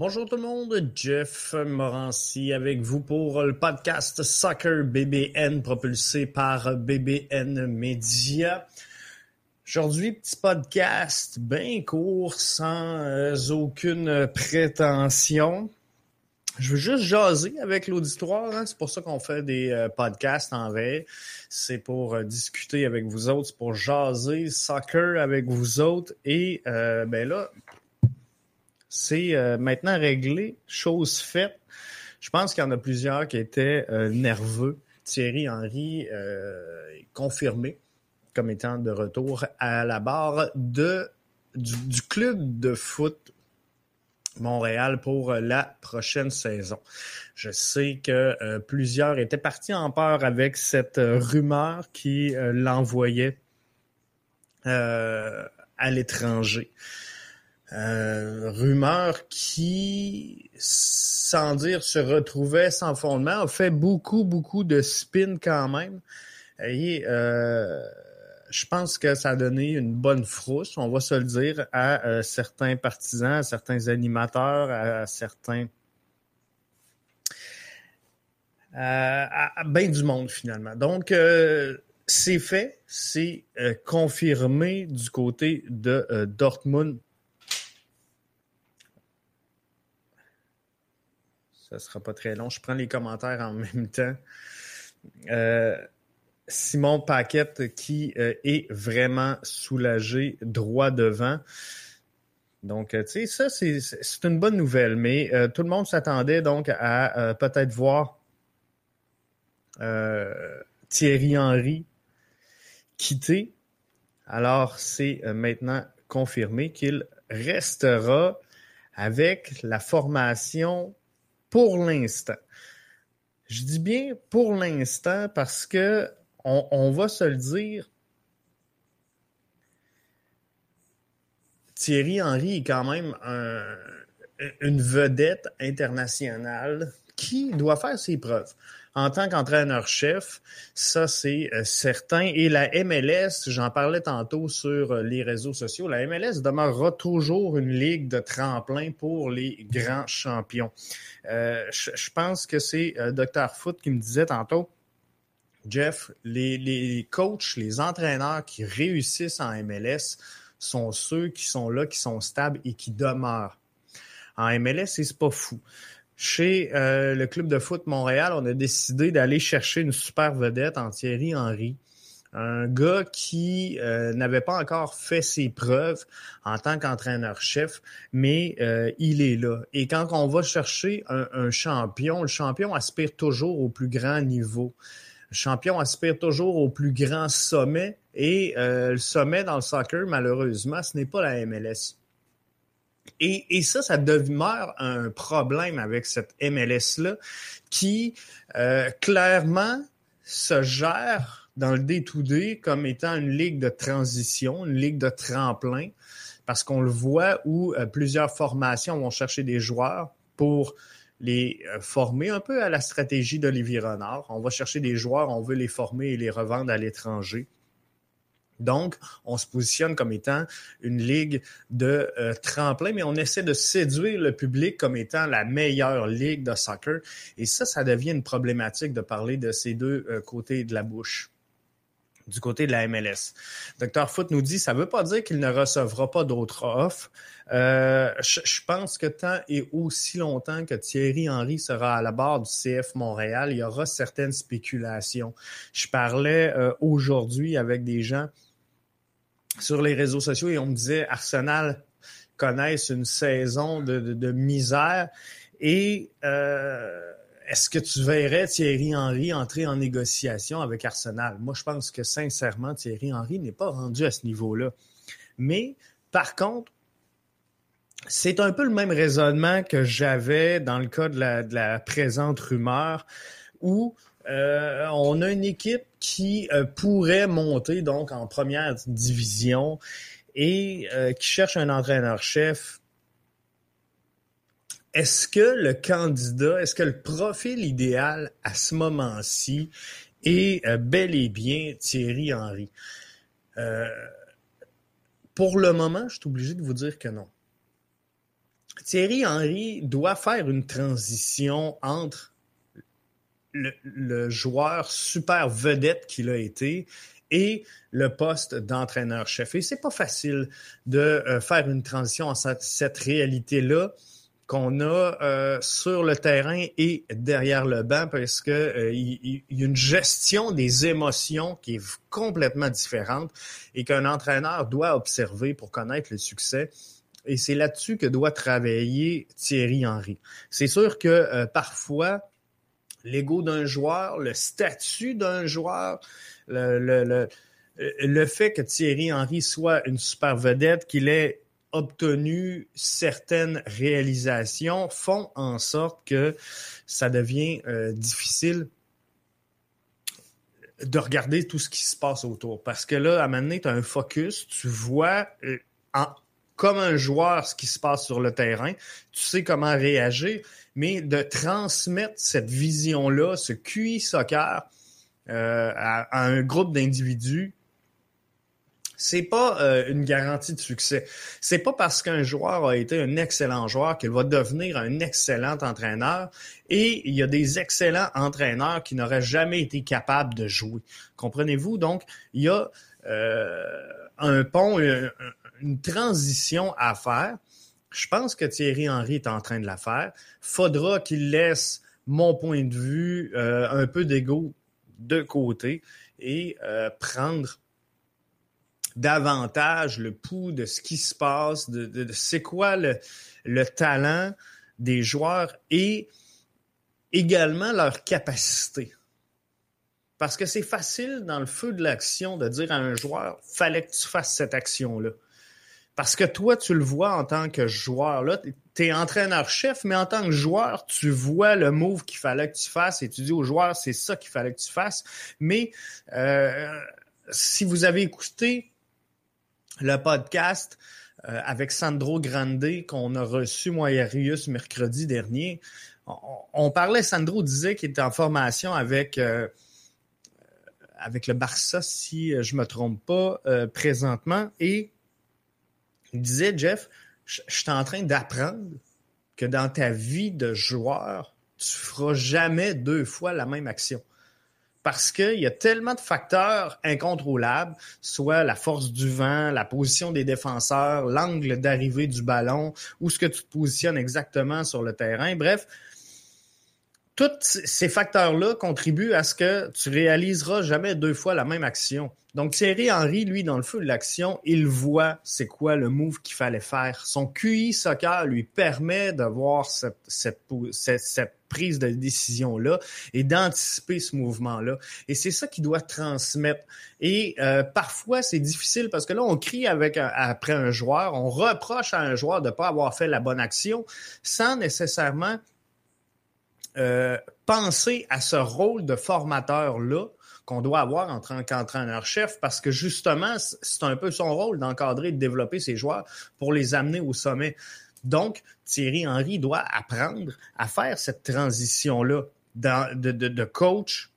Bonjour tout le monde, Jeff Morancy avec vous pour le podcast Soccer BBN propulsé par BBN Média. Aujourd'hui, petit podcast bien court, sans aucune prétention. Je veux juste jaser avec l'auditoire, hein. C'est pour ça qu'on fait des podcasts en vrai. C'est pour discuter avec vous autres, c'est pour jaser soccer avec vous autres. Et là... c'est maintenant réglé, chose faite. Je pense qu'il y en a plusieurs qui étaient nerveux. Thierry Henry est confirmé comme étant de retour à la barre du club de foot Montréal pour la prochaine saison. Je sais que plusieurs étaient partis en peur avec cette rumeur qui l'envoyait à l'étranger. Rumeur qui, sans dire se retrouvait sans fondement, a fait beaucoup de spin quand même. Et je pense que ça a donné une bonne frousse, on va se le dire, à certains partisans, à certains animateurs, à certains... à bien du monde finalement. Donc... c'est fait, c'est confirmé du côté de Dortmund. Ça sera pas très long. Je prends les commentaires en même temps. Simon Paquette qui est vraiment soulagé droit devant. Donc, tu sais, ça, c'est une bonne nouvelle. Mais tout le monde s'attendait donc à peut-être voir Thierry Henry quitter. Alors, c'est maintenant confirmé qu'il restera avec la formation... pour l'instant. Je dis bien pour l'instant parce que on va se le dire, Thierry Henry est quand même une vedette internationale qui doit faire ses preuves. En tant qu'entraîneur-chef, ça c'est certain. Et la MLS, j'en parlais tantôt sur les réseaux sociaux, la MLS demeurera toujours une ligue de tremplin pour les grands champions. Je pense que c'est Dr. Foote qui me disait tantôt, Jeff, les coachs, les entraîneurs qui réussissent en MLS sont ceux qui sont là, qui sont stables et qui demeurent. En MLS, c'est pas fou. Chez le club de foot Montréal, on a décidé d'aller chercher une super vedette en Thierry Henry, un gars qui n'avait pas encore fait ses preuves en tant qu'entraîneur-chef, mais il est là. Et quand on va chercher un champion, le champion aspire toujours au plus grand niveau. Le champion aspire toujours au plus grand sommet et le sommet dans le soccer, malheureusement, ce n'est pas la MLS. Et ça demeure un problème avec cette MLS-là qui, clairement, se gère dans le day-to-day comme étant une ligue de transition, une ligue de tremplin, parce qu'on le voit où plusieurs formations vont chercher des joueurs pour les former un peu à la stratégie d'Olivier Renard. On va chercher des joueurs, on veut les former et les revendre à l'étranger. Donc, on se positionne comme étant une ligue de tremplin, mais on essaie de séduire le public comme étant la meilleure ligue de soccer. Et ça devient une problématique de parler de ces deux côtés de la bouche, du côté de la MLS. Dr. Foote nous dit, ça ne veut pas dire qu'il ne recevra pas d'autres offres. Je pense que tant et aussi longtemps que Thierry Henry sera à la barre du CF Montréal, il y aura certaines spéculations. Je parlais aujourd'hui avec des gens sur les réseaux sociaux et on me disait Arsenal connaissent une saison de misère et est-ce que tu verrais Thierry Henry entrer en négociation avec Arsenal? Moi, je pense que sincèrement, Thierry Henry n'est pas rendu à ce niveau-là. Mais par contre, c'est un peu le même raisonnement que j'avais dans le cas de la présente rumeur où on a une équipe qui pourrait monter donc en première division et qui cherche un entraîneur-chef. Est-ce que le candidat, est-ce que le profil idéal à ce moment-ci est bel et bien Thierry Henry? Pour le moment, je suis obligé de vous dire que non. Thierry Henry doit faire une transition entre le joueur super vedette qu'il a été et le poste d'entraîneur-chef. Et c'est pas facile de faire une transition en cette réalité-là qu'on a sur le terrain et derrière le banc, parce que il y a une gestion des émotions qui est complètement différente et qu'un entraîneur doit observer pour connaître le succès. Et c'est là-dessus que doit travailler Thierry Henry. C'est sûr que parfois, l'ego d'un joueur, le statut d'un joueur, le fait que Thierry Henry soit une super vedette, qu'il ait obtenu certaines réalisations, font en sorte que ça devient difficile de regarder tout ce qui se passe autour. Parce que là, à un moment donné, tu as un focus, tu vois comme un joueur ce qui se passe sur le terrain, tu sais comment réagir, mais de transmettre cette vision-là, ce QI soccer à un groupe d'individus, c'est pas une garantie de succès. C'est pas parce qu'un joueur a été un excellent joueur qu'il va devenir un excellent entraîneur. Et il y a des excellents entraîneurs qui n'auraient jamais été capables de jouer. Comprenez-vous? Donc, il y a un pont, une transition à faire. Je pense que Thierry Henry est en train de la faire. Faudra qu'il laisse, mon point de vue, un peu d'ego de côté et prendre davantage le pouls de ce qui se passe, de c'est quoi le talent des joueurs et également leur capacité. Parce que c'est facile dans le feu de l'action de dire à un joueur « fallait que tu fasses cette action-là ». Parce que toi, tu le vois en tant que joueur. Tu es entraîneur-chef, mais en tant que joueur, tu vois le move qu'il fallait que tu fasses et tu dis au joueur « c'est ça qu'il fallait que tu fasses ». Mais si vous avez écouté le podcast avec Sandro Grande qu'on a reçu, moi et Arius, mercredi dernier, on parlait, Sandro disait qu'il était en formation avec le Barça, si je ne me trompe pas, présentement. Et il disait, Jeff, je suis en train d'apprendre que dans ta vie de joueur, tu ne feras jamais deux fois la même action. Parce qu'il y a tellement de facteurs incontrôlables, soit la force du vent, la position des défenseurs, l'angle d'arrivée du ballon, où ce que tu te positionnes exactement sur le terrain. Bref, tous ces facteurs-là contribuent à ce que tu réaliseras jamais deux fois la même action. Donc Thierry Henry, lui, dans le feu de l'action, il voit c'est quoi le move qu'il fallait faire. Son QI soccer lui permet d'avoir cette prise de décision-là et d'anticiper ce mouvement-là. Et c'est ça qu'il doit transmettre. Et parfois, c'est difficile parce que là, on crie après un joueur, on reproche à un joueur de ne pas avoir fait la bonne action sans nécessairement penser à ce rôle de formateur-là qu'on doit avoir en tant qu'entraîneur-chef, parce que justement, c'est un peu son rôle d'encadrer, de développer ses joueurs pour les amener au sommet. Donc, Thierry Henry doit apprendre à faire cette transition-là de coach,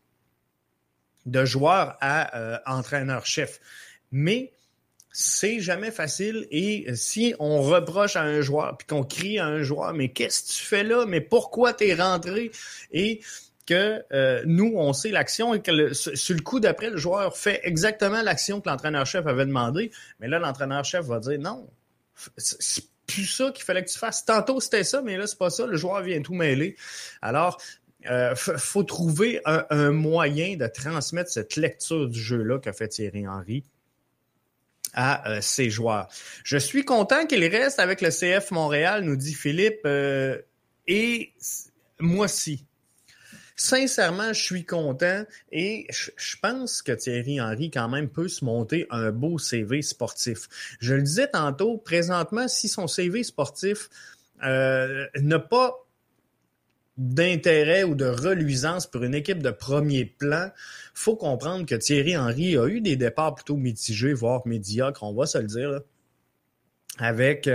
de joueur à entraîneur-chef. Mais c'est jamais facile et si on reproche à un joueur puis qu'on crie à un joueur « Mais qu'est-ce que tu fais là? Mais pourquoi t'es rentré? » et que nous, on sait l'action et que sur le coup d'après, le joueur fait exactement l'action que l'entraîneur-chef avait demandé. Mais là, l'entraîneur-chef va dire « Non, c'est plus ça qu'il fallait que tu fasses. Tantôt, c'était ça, mais là, c'est pas ça. Le joueur vient tout mêler. » Alors, faut trouver un moyen de transmettre cette lecture du jeu-là qu'a fait Thierry Henry à ses joueurs. Je suis content qu'il reste avec le CF Montréal, nous dit Philippe, et moi aussi. Sincèrement, je suis content et je pense que Thierry Henry quand même peut se monter un beau CV sportif. Je le disais tantôt, présentement, si son CV sportif n'a pas d'intérêt ou de reluisance pour une équipe de premier plan, faut comprendre que Thierry Henry a eu des départs plutôt mitigés, voire médiocres, on va se le dire, là, avec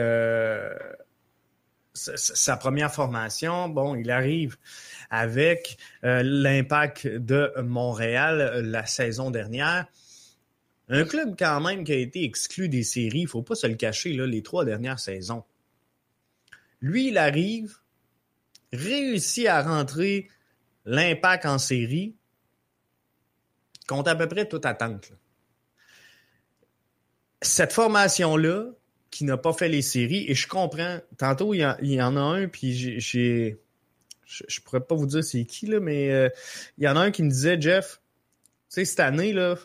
sa première formation. Bon, il arrive avec l'Impact de Montréal la saison dernière. Un club quand même qui a été exclu des séries, il ne faut pas se le cacher, là, les 3 dernières saisons. Lui, il arrive, réussit à rentrer l'Impact en série contre à peu près toute attente. Là. Cette formation-là, qui n'a pas fait les séries, et je comprends, tantôt, il y en a un, puis je pourrais pas vous dire c'est qui, là, mais il y en a un qui me disait, Jeff, tu sais, cette année, là,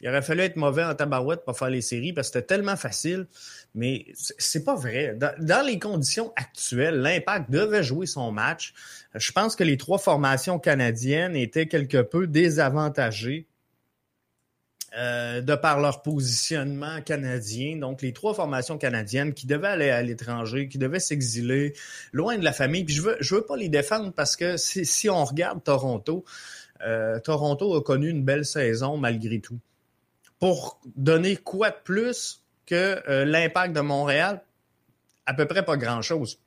il aurait fallu être mauvais en tabarouette pour faire les séries parce que c'était tellement facile, mais c'est pas vrai. Dans les conditions actuelles, l'Impact devait jouer son match. Je pense que les trois formations canadiennes étaient quelque peu désavantagées de par leur positionnement canadien. Donc, les trois formations canadiennes qui devaient aller à l'étranger, qui devaient s'exiler loin de la famille. Puis je veux pas les défendre parce que si on regarde Toronto a connu une belle saison malgré tout. Pour donner quoi de plus que l'Impact de Montréal? À peu près pas grand-chose.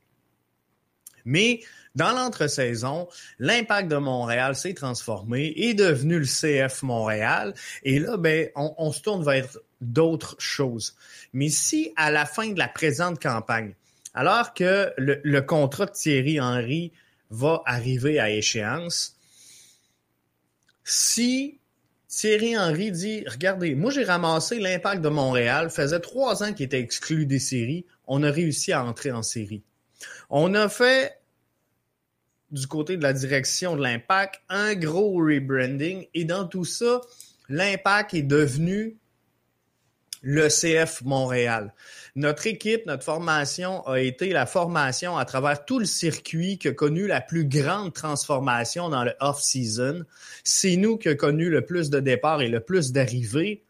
Mais dans l'entre-saison, l'Impact de Montréal s'est transformé, est devenu le CF Montréal. Et là, ben, on se tourne vers d'autres choses. Mais si, à la fin de la présente campagne, alors que le contrat de Thierry Henry va arriver à échéance, si Thierry Henry dit « Regardez, moi j'ai ramassé l'Impact de Montréal, faisait 3 ans qu'il était exclu des séries, on a réussi à entrer en série. On a fait, du côté de la direction de l'Impact, un gros rebranding et dans tout ça, l'Impact est devenu le CF Montréal. Notre équipe, notre formation a été la formation à travers tout le circuit qui a connu la plus grande transformation dans le off-season. C'est nous qui a connu le plus de départs et le plus d'arrivées.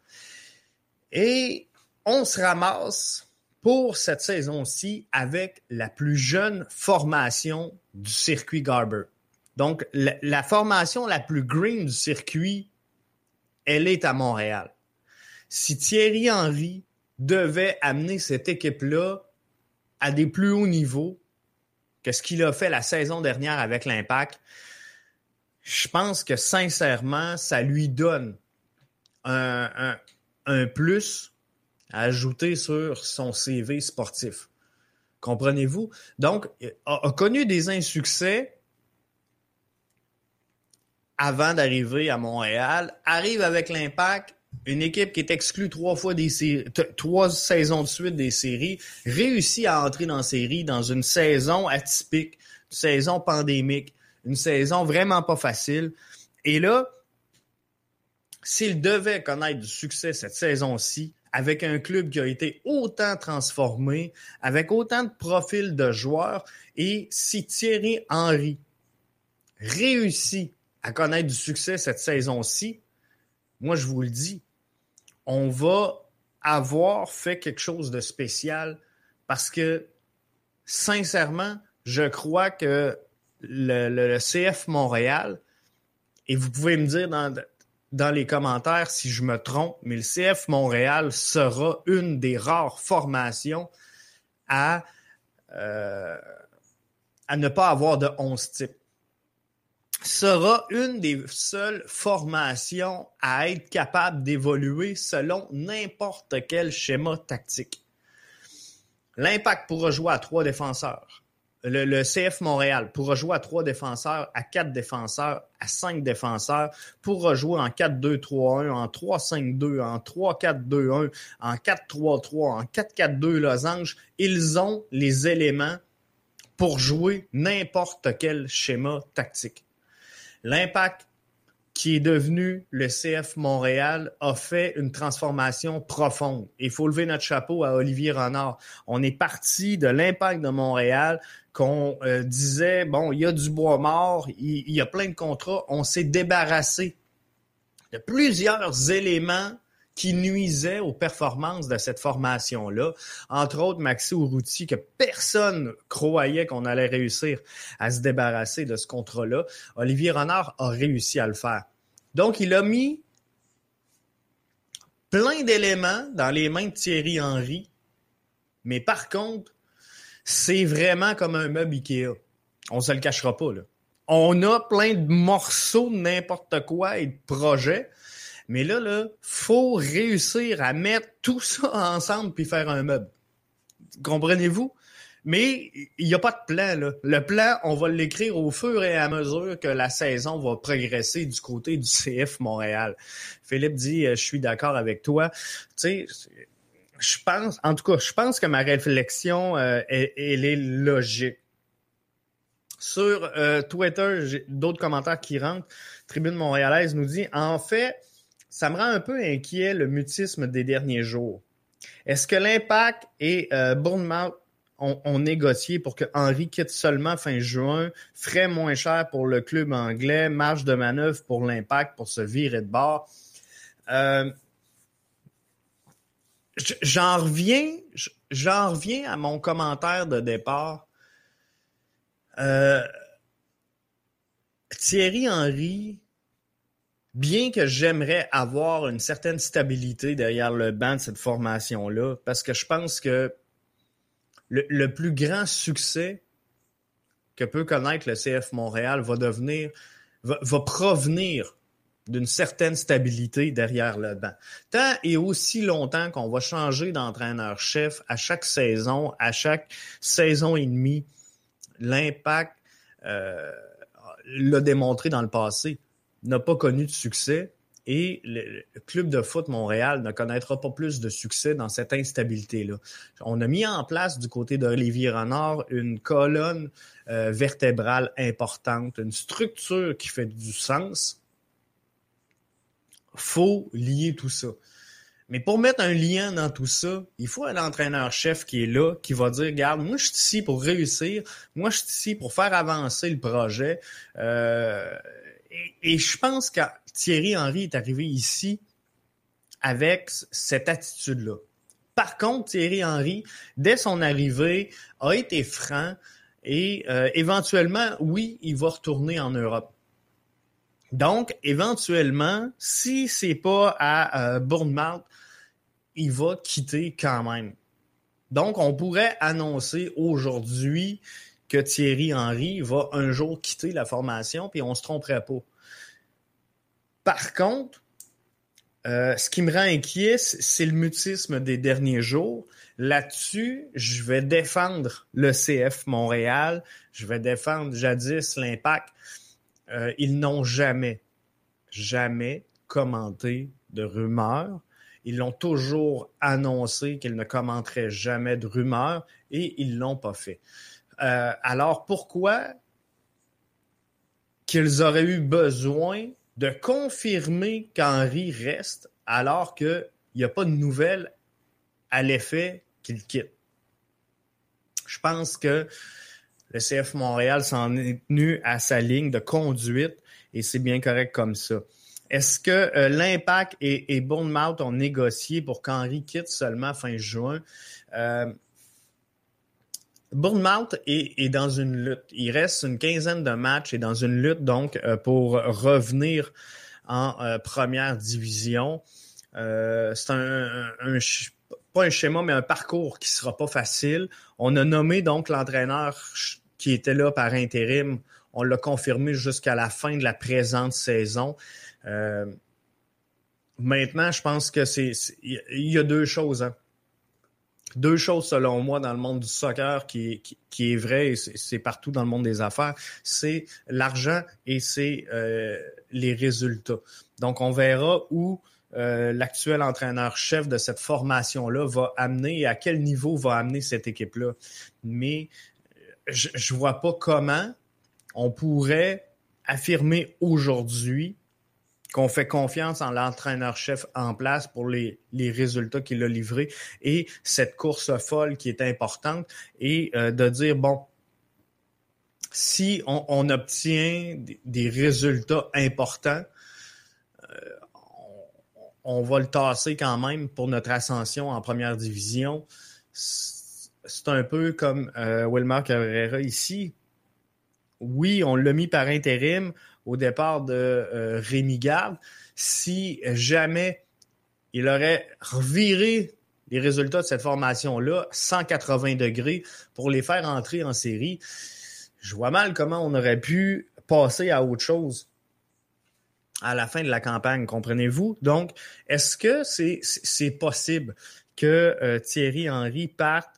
Et on se ramasse pour cette saison-ci avec la plus jeune formation du circuit Garber. Donc, la formation la plus green du circuit, elle est à Montréal. Si Thierry Henry devait amener cette équipe-là à des plus hauts niveaux que ce qu'il a fait la saison dernière avec l'Impact, je pense que sincèrement, ça lui donne un plus à ajouter sur son CV sportif. Comprenez-vous? Donc, a connu des insuccès avant d'arriver à Montréal, arrive avec l'Impact, une équipe qui est exclue 3 fois des séries, 3 saisons de suite des séries, réussit à entrer dans série dans une saison atypique, une saison pandémique, une saison vraiment pas facile. Et là, s'il devait connaître du succès cette saison-ci, avec un club qui a été autant transformé, avec autant de profils de joueurs, et si Thierry Henry réussit à connaître du succès cette saison-ci, moi, je vous le dis, on va avoir fait quelque chose de spécial parce que, sincèrement, je crois que le CF Montréal, et vous pouvez me dire dans les commentaires si je me trompe, mais le CF Montréal sera une des rares formations à ne pas avoir de 11 types. Sera une des seules formations à être capable d'évoluer selon n'importe quel schéma tactique. L'Impact pourra jouer à 3 défenseurs. Le CF Montréal pourra jouer à 3 défenseurs, à 4 défenseurs, à 5 défenseurs, pourra jouer en 4-2-3-1, en 3-5-2, en 3-4-2-1, en 4-3-3, en 4-4-2 losange. Ils ont les éléments pour jouer n'importe quel schéma tactique. L'Impact, qui est devenu le CF Montréal, a fait une transformation profonde. Il faut lever notre chapeau à Olivier Renard. On est parti de l'Impact de Montréal qu'on disait, bon, il y a du bois mort, il y a plein de contrats. On s'est débarrassé de plusieurs éléments qui nuisaient aux performances de cette formation-là. Entre autres, Maxi Urruti, que personne croyait qu'on allait réussir à se débarrasser de ce contrat-là. Olivier Renard a réussi à le faire. Donc, il a mis plein d'éléments dans les mains de Thierry Henry. Mais par contre, c'est vraiment comme un meuble Ikea. On ne se le cachera pas, là. On a plein de morceaux de n'importe quoi et de projets. Mais là, faut réussir à mettre tout ça ensemble puis faire un meuble. Comprenez-vous? Mais il n'y a pas de plan, là. Le plan, on va l'écrire au fur et à mesure que la saison va progresser du côté du CF Montréal. Philippe dit, je suis d'accord avec toi. Tu sais, je pense que ma réflexion, elle est logique. Sur Twitter, j'ai d'autres commentaires qui rentrent. Tribune Montréalaise nous dit, en fait, ça me rend un peu inquiet le mutisme des derniers jours. Est-ce que l'Impact et Bournemouth ont négocié pour que Henry quitte seulement fin juin, frais moins cher pour le club anglais, marge de manœuvre pour l'Impact pour se virer de bord? J'en reviens à mon commentaire de départ. Thierry Henry, bien que j'aimerais avoir une certaine stabilité derrière le banc de cette formation-là, parce que je pense que le plus grand succès que peut connaître le CF Montréal va provenir d'une certaine stabilité derrière le banc. Tant et aussi longtemps qu'on va changer d'entraîneur-chef à chaque saison et demie, l'Impact l'a démontré dans le passé, n'a pas connu de succès et le club de foot Montréal ne connaîtra pas plus de succès dans cette instabilité-là. On a mis en place du côté d'Olivier Renard une colonne vertébrale importante, une structure qui fait du sens. Faut lier tout ça. Mais pour mettre un lien dans tout ça, il faut un entraîneur-chef qui est là, qui va dire, regarde, moi, je suis ici pour réussir. Moi, je suis ici pour faire avancer le projet. Et je pense que Thierry Henry est arrivé ici avec cette attitude-là. Par contre, Thierry Henry, dès son arrivée, a été franc et éventuellement, oui, il va retourner en Europe. Donc, éventuellement, si c'est pas à Bournemouth, il va quitter quand même. Donc, on pourrait annoncer aujourd'hui que Thierry Henry va un jour quitter la formation, puis on se tromperait pas. Par contre, ce qui me rend inquiet, c'est le mutisme des derniers jours. Là-dessus, je vais défendre le CF Montréal, je vais défendre jadis l'Impact. Ils n'ont jamais commenté de rumeurs. Ils l'ont toujours annoncé qu'ils ne commenteraient jamais de rumeurs et ils ne l'ont pas fait. Alors, pourquoi qu'ils auraient eu besoin de confirmer qu'Henry reste alors qu'il n'y a pas de nouvelles à l'effet qu'il quitte? Je pense que le CF Montréal s'en est tenu à sa ligne de conduite et c'est bien correct comme ça. Est-ce que l'Impact et Bournemouth ont négocié pour qu'Henry quitte seulement fin juin? Bournemouth est dans une lutte. Il reste une quinzaine de matchs et dans une lutte donc pour revenir en première division. C'est un pas un schéma, mais un parcours qui ne sera pas facile. On a nommé donc l'entraîneur qui était là par intérim. On l'a confirmé jusqu'à la fin de la présente saison. Maintenant, je pense que il y a deux choses. Hein. Deux choses, selon moi, dans le monde du soccer qui est vrai, et c'est partout dans le monde des affaires, c'est l'argent et c'est les résultats. Donc, on verra où l'actuel entraîneur-chef de cette formation-là va amener et à quel niveau va amener cette équipe-là. Mais je ne vois pas comment on pourrait affirmer aujourd'hui qu'on fait confiance en l'entraîneur-chef en place pour les résultats qu'il a livrés et cette course folle qui est importante et de dire, bon, si on obtient des résultats importants, on va le tasser quand même pour notre ascension en première division. C'est un peu comme Wilmar Cabrera ici. Oui, on l'a mis par intérim au départ de Rémi Garde. Si jamais il aurait reviré les résultats de cette formation-là, 180 degrés, pour les faire entrer en série, je vois mal comment on aurait pu passer à autre chose à la fin de la campagne, comprenez-vous? Donc, est-ce que c'est possible que Thierry Henry parte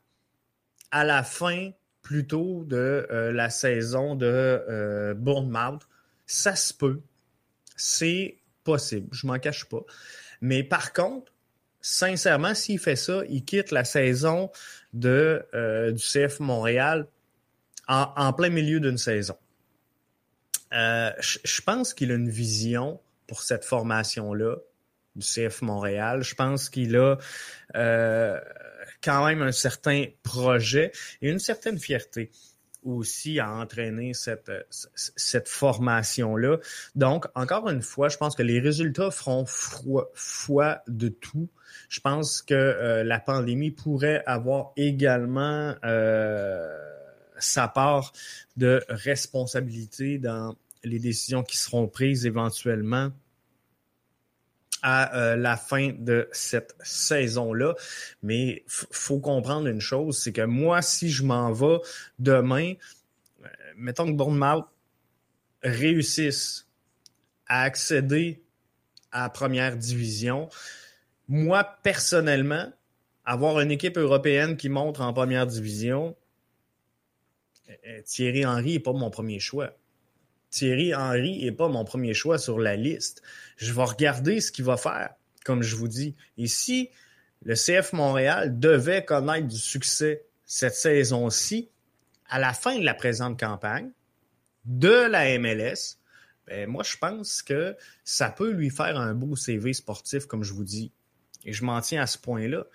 à la fin plutôt de la saison de Bournemouth. Ça se peut. C'est possible. Je m'en cache pas. Mais par contre, sincèrement, s'il fait ça, il quitte la saison de, du CF Montréal en plein milieu d'une saison. Je pense qu'il a une vision pour cette formation-là du CF Montréal. Je pense qu'il a quand même un certain projet et une certaine fierté aussi à entraîner cette formation-là. Donc, encore une fois, je pense que les résultats feront foi de tout. Je pense que la pandémie pourrait avoir également sa part de responsabilité dans les décisions qui seront prises éventuellement à la fin de cette saison-là. Mais faut comprendre une chose, c'est que moi, si je m'en vais demain, mettons que Bournemouth réussisse à accéder à la première division, moi, personnellement, avoir une équipe européenne qui monte en première division, Thierry Henry n'est pas mon premier choix. Thierry Henry n'est pas mon premier choix sur la liste. Je vais regarder ce qu'il va faire, comme je vous dis. Et si le CF Montréal devait connaître du succès cette saison-ci, à la fin de la présente campagne de la MLS, ben moi, je pense que ça peut lui faire un beau CV sportif, comme je vous dis. Et je m'en tiens à ce point-là.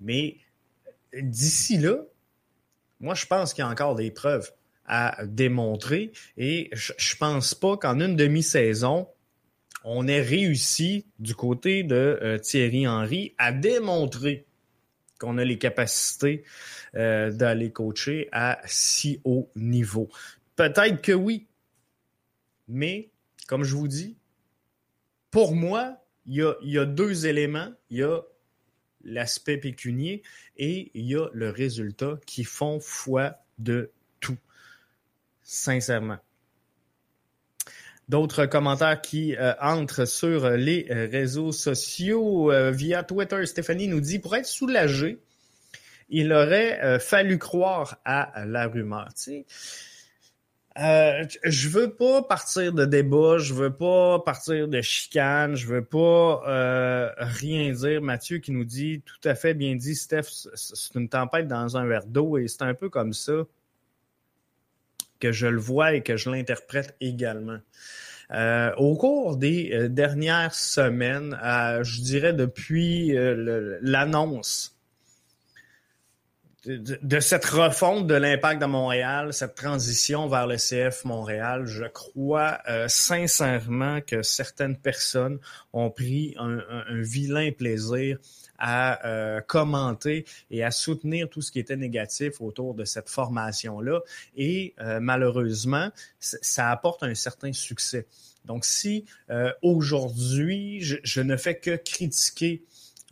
Mais d'ici là, moi, je pense qu'il y a encore des preuves à démontrer et je pense pas qu'en une demi-saison, on ait réussi du côté de Thierry Henry à démontrer qu'on a les capacités d'aller coacher à si haut niveau. Peut-être que oui, mais comme je vous dis, pour moi, il y a deux éléments. Il y a l'aspect pécunier et il y a le résultat qui font foi de tout. Sincèrement. D'autres commentaires qui entrent sur les réseaux sociaux via Twitter. Stéphanie nous dit « Pour être soulagé, il aurait fallu croire à la rumeur. » Tu sais, je veux pas partir de débat, je veux pas partir de chicane, je veux pas rien dire. Mathieu qui nous dit « Tout à fait bien dit, Steph, c'est une tempête dans un verre d'eau et c'est un peu comme ça. » que je le vois et que je l'interprète également. Au cours des dernières semaines, je dirais depuis l'annonce de cette refonte de l'Impact de Montréal, cette transition vers le CF Montréal, je crois sincèrement que certaines personnes ont pris un vilain plaisir à commenter et à soutenir tout ce qui était négatif autour de cette formation-là. Et malheureusement, ça apporte un certain succès. Donc si aujourd'hui, je ne fais que critiquer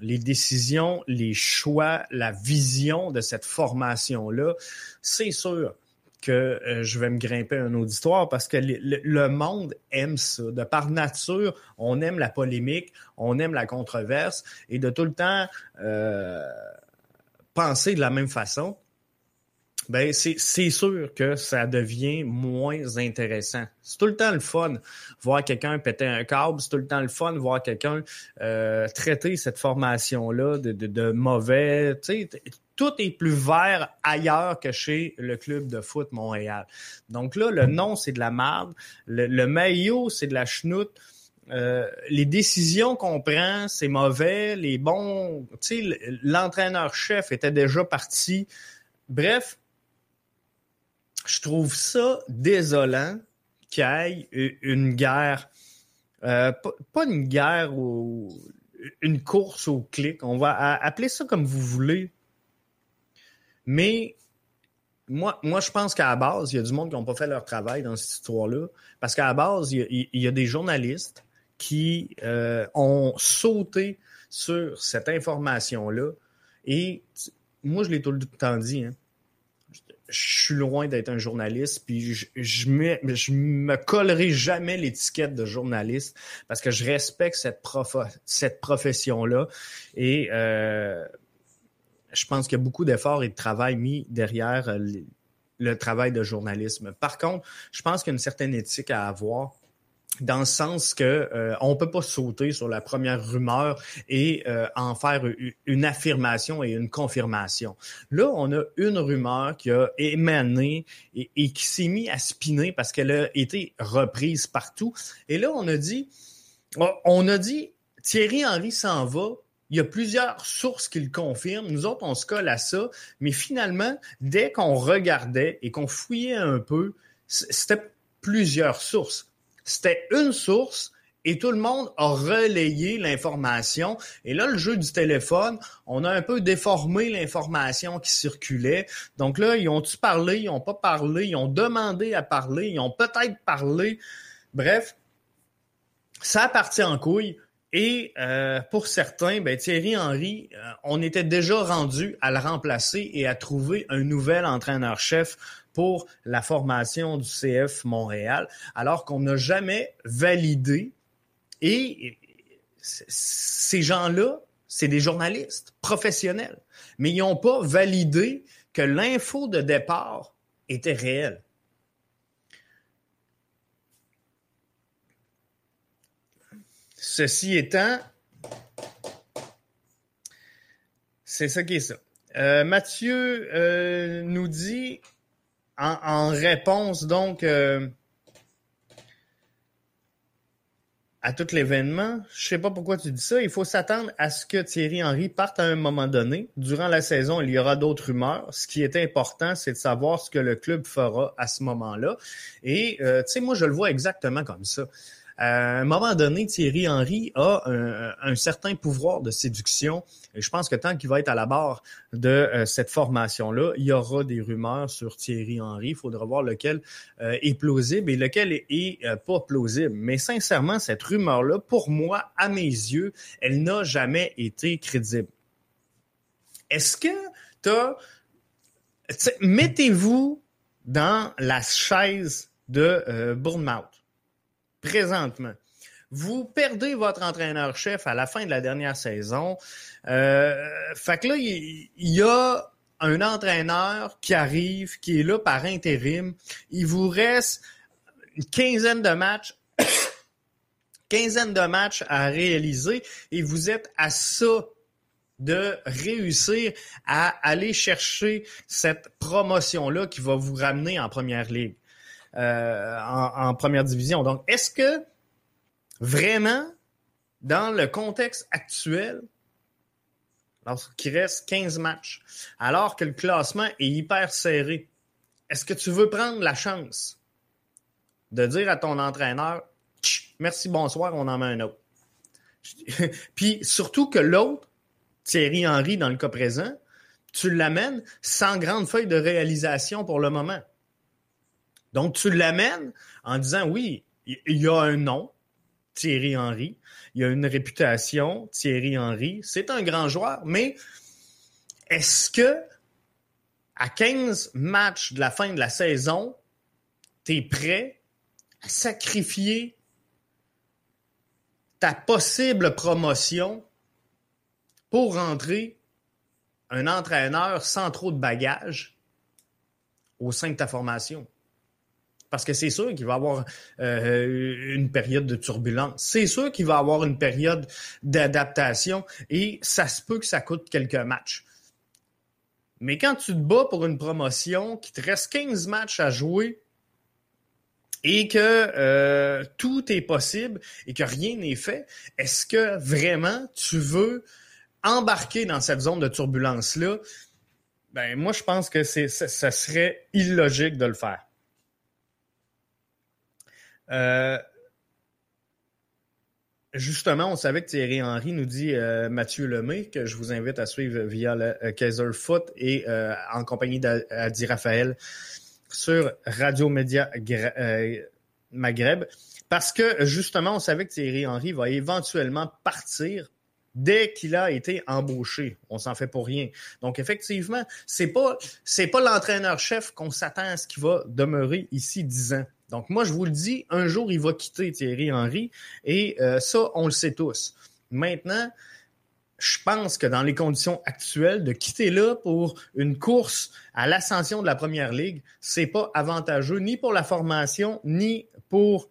les décisions, les choix, la vision de cette formation-là, c'est sûr que je vais me grimper un auditoire parce que le monde aime ça. De par nature, on aime la polémique, on aime la controverse et de tout le temps penser de la même façon, ben c'est sûr que ça devient moins intéressant. C'est tout le temps le fun voir quelqu'un péter un câble, c'est tout le temps le fun voir quelqu'un traiter cette formation-là de mauvais. Tu sais, tout est plus vert ailleurs que chez le club de foot Montréal. Donc là, le nom, c'est de la merde. Le maillot, c'est de la chenoute. Les décisions qu'on prend, c'est mauvais. Les bons... Tu sais, l'entraîneur-chef était déjà parti. Bref, je trouve ça désolant qu'il y ait une guerre... pas une guerre ou une course au clic. On va appeler ça comme vous voulez. Mais moi, je pense qu'à la base, il y a du monde qui n'a pas fait leur travail dans cette histoire-là. Parce qu'à la base, il y a des journalistes qui ont sauté sur cette information-là. Et moi, je l'ai tout le temps dit. Hein, je suis loin d'être un journaliste. Puis je me collerai jamais l'étiquette de journaliste parce que je respecte cette profession-là. Et... je pense qu'il y a beaucoup d'efforts et de travail mis derrière le travail de journalisme. Par contre, je pense qu'il y a une certaine éthique à avoir, dans le sens que on peut pas sauter sur la première rumeur et en faire une affirmation et une confirmation. Là, on a une rumeur qui a émané et qui s'est mise à spinner parce qu'elle a été reprise partout. Et là, on a dit Thierry Henry s'en va. Il y a plusieurs sources qui le confirment. Nous autres, on se colle à ça. Mais finalement, dès qu'on regardait et qu'on fouillait un peu, c'était plusieurs sources. C'était une source et tout le monde a relayé l'information. Et là, le jeu du téléphone, on a un peu déformé l'information qui circulait. Donc là, ils ont-tu parlé, ils n'ont pas parlé, ils ont demandé à parler, ils ont peut-être parlé. Bref, ça a parti en couille. Et pour certains, Thierry Henry, on était déjà rendu à le remplacer et à trouver un nouvel entraîneur-chef pour la formation du CF Montréal, alors qu'on n'a jamais validé. Et ces gens-là, c'est des journalistes professionnels, mais ils n'ont pas validé que l'info de départ était réelle. Ceci étant, c'est ça qui est ça. Mathieu nous dit, en réponse donc à tout l'événement, je ne sais pas pourquoi tu dis ça, il faut s'attendre à ce que Thierry Henry parte à un moment donné. Durant la saison, il y aura d'autres rumeurs. Ce qui est important, c'est de savoir ce que le club fera à ce moment-là. Et tu sais, moi, je le vois exactement comme ça. À un moment donné, Thierry Henry a un certain pouvoir de séduction. Et je pense que tant qu'il va être à la barre de cette formation-là, il y aura des rumeurs sur Thierry Henry. Il faudra voir lequel est plausible et lequel est pas plausible. Mais sincèrement, cette rumeur-là, pour moi, à mes yeux, elle n'a jamais été crédible. Est-ce que mettez-vous dans la chaise de Bournemouth. Présentement, vous perdez votre entraîneur-chef à la fin de la dernière saison. Fait que là, il y a un entraîneur qui arrive, qui est là par intérim. Il vous reste une quinzaine de matchs à réaliser et vous êtes à ça de réussir à aller chercher cette promotion-là qui va vous ramener en première ligue. En première division. Donc, est-ce que vraiment, dans le contexte actuel, lorsqu'il reste 15 matchs, alors que le classement est hyper serré, est-ce que tu veux prendre la chance de dire à ton entraîneur « Merci, bonsoir, on en met un autre. » Puis surtout que l'autre, Thierry Henry, dans le cas présent, tu l'amènes sans grande feuille de réalisation pour le moment. Donc, tu l'amènes en disant, oui, il y a un nom, Thierry Henry, il y a une réputation, Thierry Henry, c'est un grand joueur, mais est-ce que à 15 matchs de la fin de la saison, tu es prêt à sacrifier ta possible promotion pour rentrer un entraîneur sans trop de bagages au sein de ta formation? Parce que c'est sûr qu'il va y avoir une période de turbulence. C'est sûr qu'il va y avoir une période d'adaptation et ça se peut que ça coûte quelques matchs. Mais quand tu te bats pour une promotion, qu'il te reste 15 matchs à jouer et que tout est possible et que rien n'est fait, est-ce que vraiment tu veux embarquer dans cette zone de turbulence-là? Ben moi, je pense que ça serait illogique de le faire. Justement, on savait que Thierry Henry, nous dit Mathieu Lemay, que je vous invite à suivre via le Kaiser Foot et en compagnie d'Adi Raphaël sur Radio Média Maghreb, parce que justement, on savait que Thierry Henry va éventuellement partir dès qu'il a été embauché. On s'en fait pour rien. Donc, effectivement, c'est pas l'entraîneur-chef qu'on s'attend à ce qu'il va demeurer ici 10 ans. Donc, moi, je vous le dis, un jour, il va quitter Thierry Henry et ça, on le sait tous. Maintenant, je pense que dans les conditions actuelles, de quitter là pour une course à l'ascension de la Première Ligue, c'est pas avantageux ni pour la formation, ni pour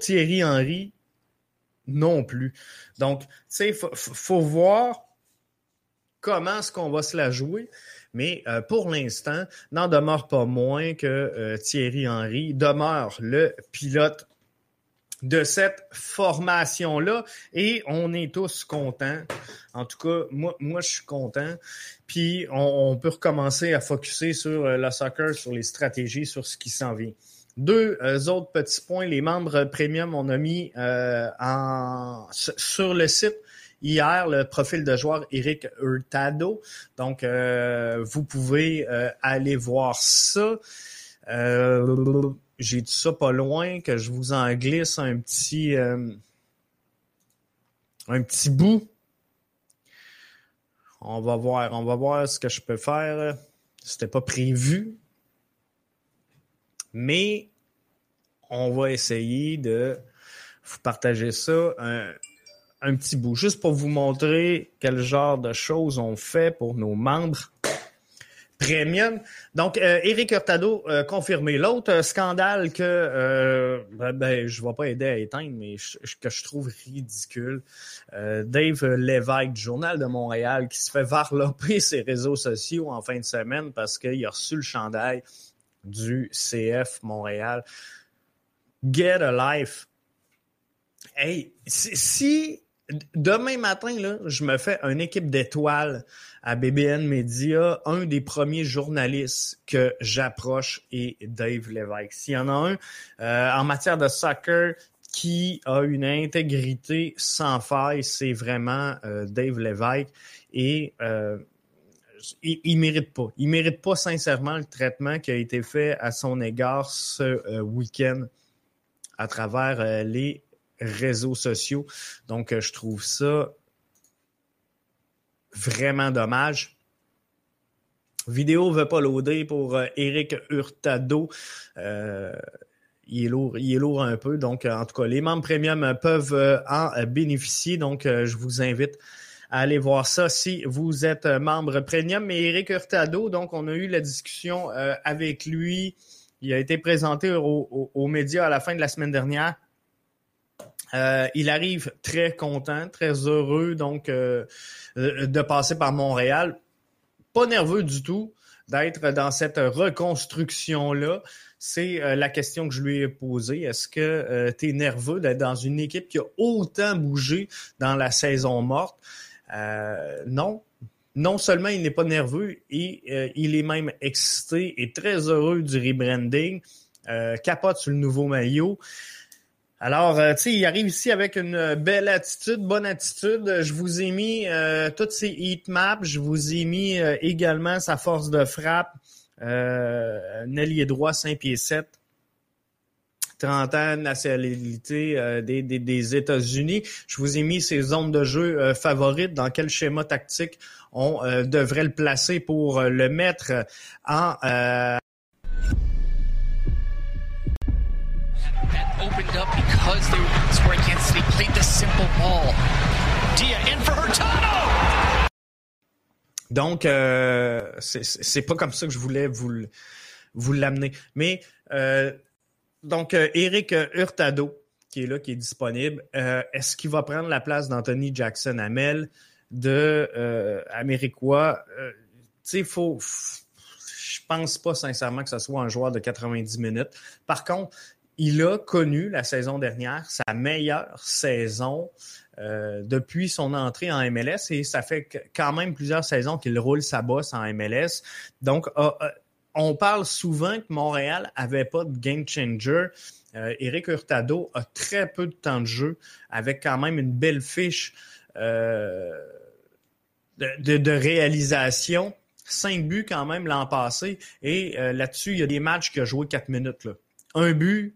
Thierry Henry non plus. Donc, tu sais, faut voir comment est-ce qu'on va se la jouer. Mais pour l'instant, n'en demeure pas moins que Thierry Henry demeure le pilote de cette formation-là. Et on est tous contents. En tout cas, moi je suis content. Puis on peut recommencer à focusser sur le soccer, sur les stratégies, sur ce qui s'en vient. Deux autres petits points. Les membres premium, on a mis sur le site hier, le profil de joueur Éric Hurtado. Donc, vous pouvez aller voir ça. J'ai dit ça pas loin, que je vous en glisse un petit bout. On va voir ce que je peux faire. C'était pas prévu. Mais on va essayer de vous partager ça un petit bout, juste pour vous montrer quel genre de choses on fait pour nos membres premium. Donc, Éric Hurtado, confirmé. L'autre scandale que je ne vais pas aider à éteindre, mais que je trouve ridicule, Dave Lévesque, Journal de Montréal, qui se fait varloper ses réseaux sociaux en fin de semaine parce qu'il a reçu le chandail du CF Montréal. Get a life. Hey, si demain matin, là, je me fais une équipe d'étoiles à BBN Média, un des premiers journalistes que j'approche est Dave Lévesque. S'il y en a un en matière de soccer qui a une intégrité sans faille, c'est vraiment Dave Lévesque. Et il mérite pas sincèrement le traitement qui a été fait à son égard ce week-end à travers les réseaux sociaux. Donc, je trouve ça vraiment dommage. Vidéo veut pas loader pour Éric Hurtado. Il est lourd un peu. Donc, en tout cas, les membres premium peuvent en bénéficier. Donc, je vous invite à aller voir ça si vous êtes membre premium. Mais Éric Hurtado, donc, on a eu la discussion avec lui. Il a été présenté aux médias à la fin de la semaine dernière. Il arrive très content, très heureux donc de passer par Montréal. Pas nerveux du tout d'être dans cette reconstruction-là. C'est la question que je lui ai posée. Est-ce que tu es nerveux d'être dans une équipe qui a autant bougé dans la saison morte? Non. Non seulement il n'est pas nerveux, il est même excité et très heureux du rebranding. Capote sur le nouveau maillot. Alors, tu sais, il arrive ici avec une belle attitude, bonne attitude. Je vous ai mis toutes ses heatmaps. Je vous ai mis également sa force de frappe. Ailier droit, 5'7", 30 ans, nationalité des États-Unis. Je vous ai mis ses zones de jeu favorites, dans quel schéma tactique on devrait le placer pour le mettre en... opened up because they were scoring. Kansas City played the simple ball. Dia in for Hurtado. Donc, c'est pas comme ça que je voulais vous l'amener. Mais donc, Éric Hurtado qui est là, qui est disponible. Est-ce qu'il va prendre la place d'Anthony Jackson-Hamel de Américois? Tu sais, je pense pas sincèrement que ce soit un joueur de 90 minutes. Par contre, il a connu la saison dernière sa meilleure saison depuis son entrée en MLS et ça fait quand même plusieurs saisons qu'il roule sa bosse en MLS. Donc, on parle souvent que Montréal n'avait pas de game changer. Éric Hurtado a très peu de temps de jeu avec quand même une belle fiche de réalisation. 5 buts quand même l'an passé et là-dessus, il y a des matchs qu'il a joué 4 minutes. Là. 1 but.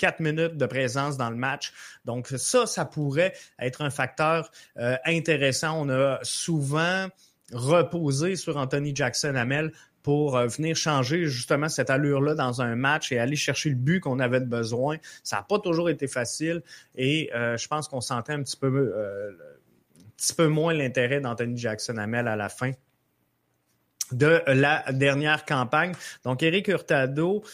4 minutes de présence dans le match. Donc ça pourrait être un facteur intéressant. On a souvent reposé sur Anthony Jackson-Hamel pour venir changer justement cette allure-là dans un match et aller chercher le but qu'on avait de besoin. Ça n'a pas toujours été facile et je pense qu'on sentait un petit peu moins l'intérêt d'Anthony Jackson-Hamel à la fin de la dernière campagne. Donc, Éric Hurtado,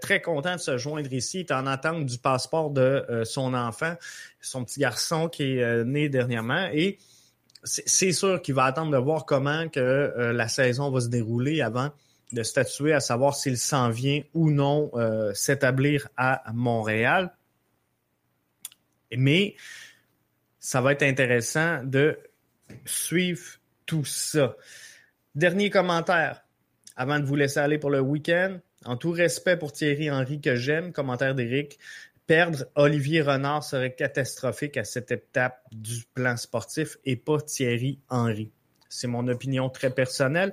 très content de se joindre ici. Il est en attente du passeport de son enfant, son petit garçon qui est né dernièrement. Et c'est sûr qu'il va attendre de voir comment que la saison va se dérouler avant de statuer à savoir s'il s'en vient ou non s'établir à Montréal. Mais ça va être intéressant de suivre tout ça. Dernier commentaire, avant de vous laisser aller pour le week-end. En tout respect pour Thierry Henry que j'aime, commentaire d'Éric, perdre Olivier Renard serait catastrophique à cette étape du plan sportif et pas Thierry Henry. C'est mon opinion très personnelle.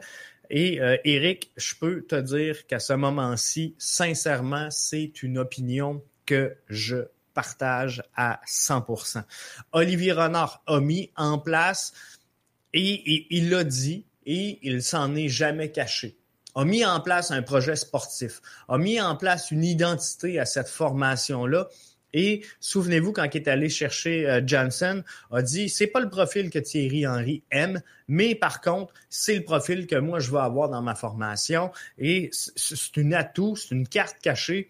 Et Éric, je peux te dire qu'à ce moment-ci, sincèrement, c'est une opinion que je partage à 100%. Olivier Renard a mis en place, et il l'a dit, et il s'en est jamais caché, a mis en place un projet sportif, a mis en place une identité à cette formation-là. Et souvenez-vous, quand il est allé chercher Johnson, a dit « c'est pas le profil que Thierry Henry aime, mais par contre, c'est le profil que moi je veux avoir dans ma formation. » Et c'est un atout, c'est une carte cachée.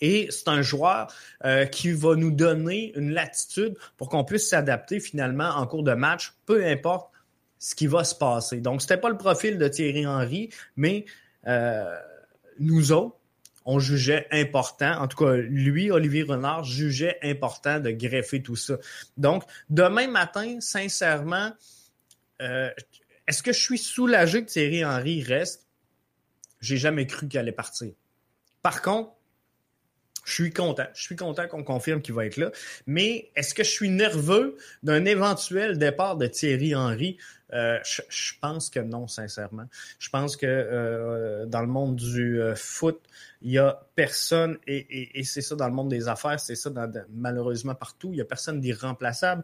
Et c'est un joueur qui va nous donner une latitude pour qu'on puisse s'adapter finalement en cours de match, peu importe ce qui va se passer. Donc, c'était pas le profil de Thierry Henry, mais nous autres, on jugeait important, en tout cas, lui, Olivier Renard, jugeait important de greffer tout ça. Donc, demain matin, sincèrement, est-ce que je suis soulagé que Thierry Henry reste? J'ai jamais cru qu'il allait partir. Par contre, je suis content qu'on confirme qu'il va être là, mais est-ce que je suis nerveux d'un éventuel départ de Thierry Henry? Je pense que non, sincèrement. Je pense que dans le monde du foot, il n'y a personne, et c'est ça dans le monde des affaires, c'est ça malheureusement partout, il n'y a personne d'irremplaçable.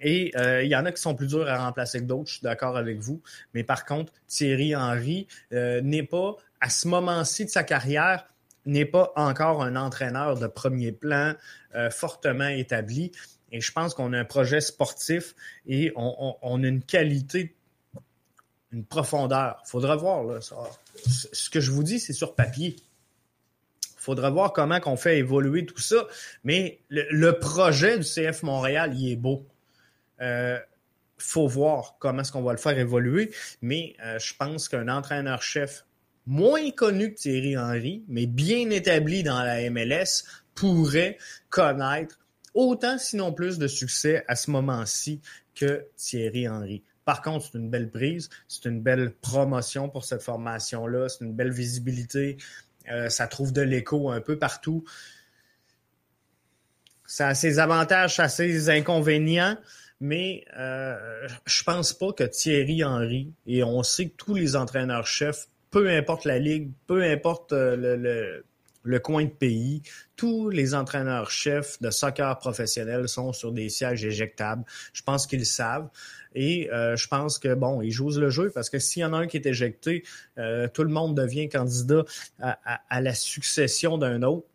Et il y en a qui sont plus durs à remplacer que d'autres, je suis d'accord avec vous. Mais par contre, Thierry Henry n'est pas, à ce moment-ci de sa carrière, n'est pas encore un entraîneur de premier plan fortement établi. Et je pense qu'on a un projet sportif et on a une qualité, une profondeur. Il faudra voir. Là, ça. Ce que je vous dis, c'est sur papier. Il faudra voir comment on fait évoluer tout ça. Mais le projet du CF Montréal, il est beau. Faut voir comment est-ce qu'on va le faire évoluer. Mais je pense qu'un entraîneur-chef moins connu que Thierry Henry, mais bien établi dans la MLS, pourrait connaître autant, sinon plus, de succès à ce moment-ci que Thierry Henry. Par contre, c'est une belle prise, c'est une belle promotion pour cette formation-là, c'est une belle visibilité, ça trouve de l'écho un peu partout. Ça a ses avantages, ça a ses inconvénients. Mais je pense pas que Thierry Henry, et on sait que tous les entraîneurs-chefs, peu importe la ligue, peu importe le coin de pays, tous les entraîneurs-chefs de soccer professionnel sont sur des sièges éjectables. Je pense qu'ils le savent. Et je pense que, bon, ils jouent le jeu parce que s'il y en a un qui est éjecté, tout le monde devient candidat à la succession d'un autre.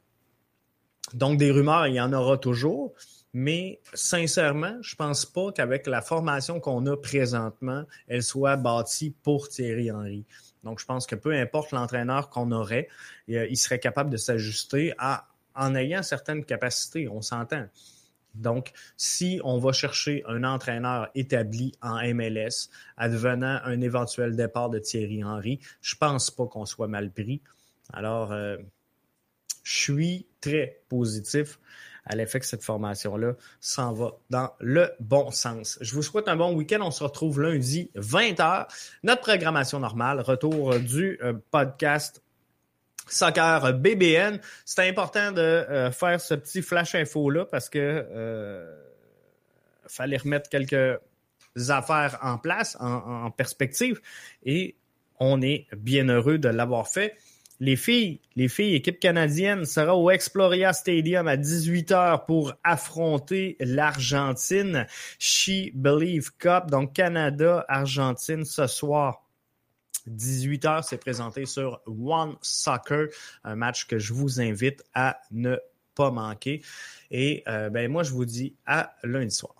Donc, des rumeurs, il y en aura toujours. Mais sincèrement, je ne pense pas qu'avec la formation qu'on a présentement, elle soit bâtie pour Thierry Henry. Donc, je pense que peu importe l'entraîneur qu'on aurait, il serait capable de s'ajuster en ayant certaines capacités, on s'entend. Donc, si on va chercher un entraîneur établi en MLS, advenant un éventuel départ de Thierry Henry, je ne pense pas qu'on soit mal pris. Alors, je suis très positif à l'effet que cette formation-là s'en va dans le bon sens. Je vous souhaite un bon week-end. On se retrouve lundi 20h. Notre programmation normale, retour du podcast Soccer BBN. C'est important de faire ce petit flash info-là parce que fallait remettre quelques affaires en place, en perspective, et on est bien heureux de l'avoir fait. Les filles, équipe canadienne, sera au Exploria Stadium à 18h pour affronter l'Argentine. She Believe Cup, donc Canada-Argentine ce soir. 18h, c'est présenté sur One Soccer, un match que je vous invite à ne pas manquer. Et moi, je vous dis à lundi soir.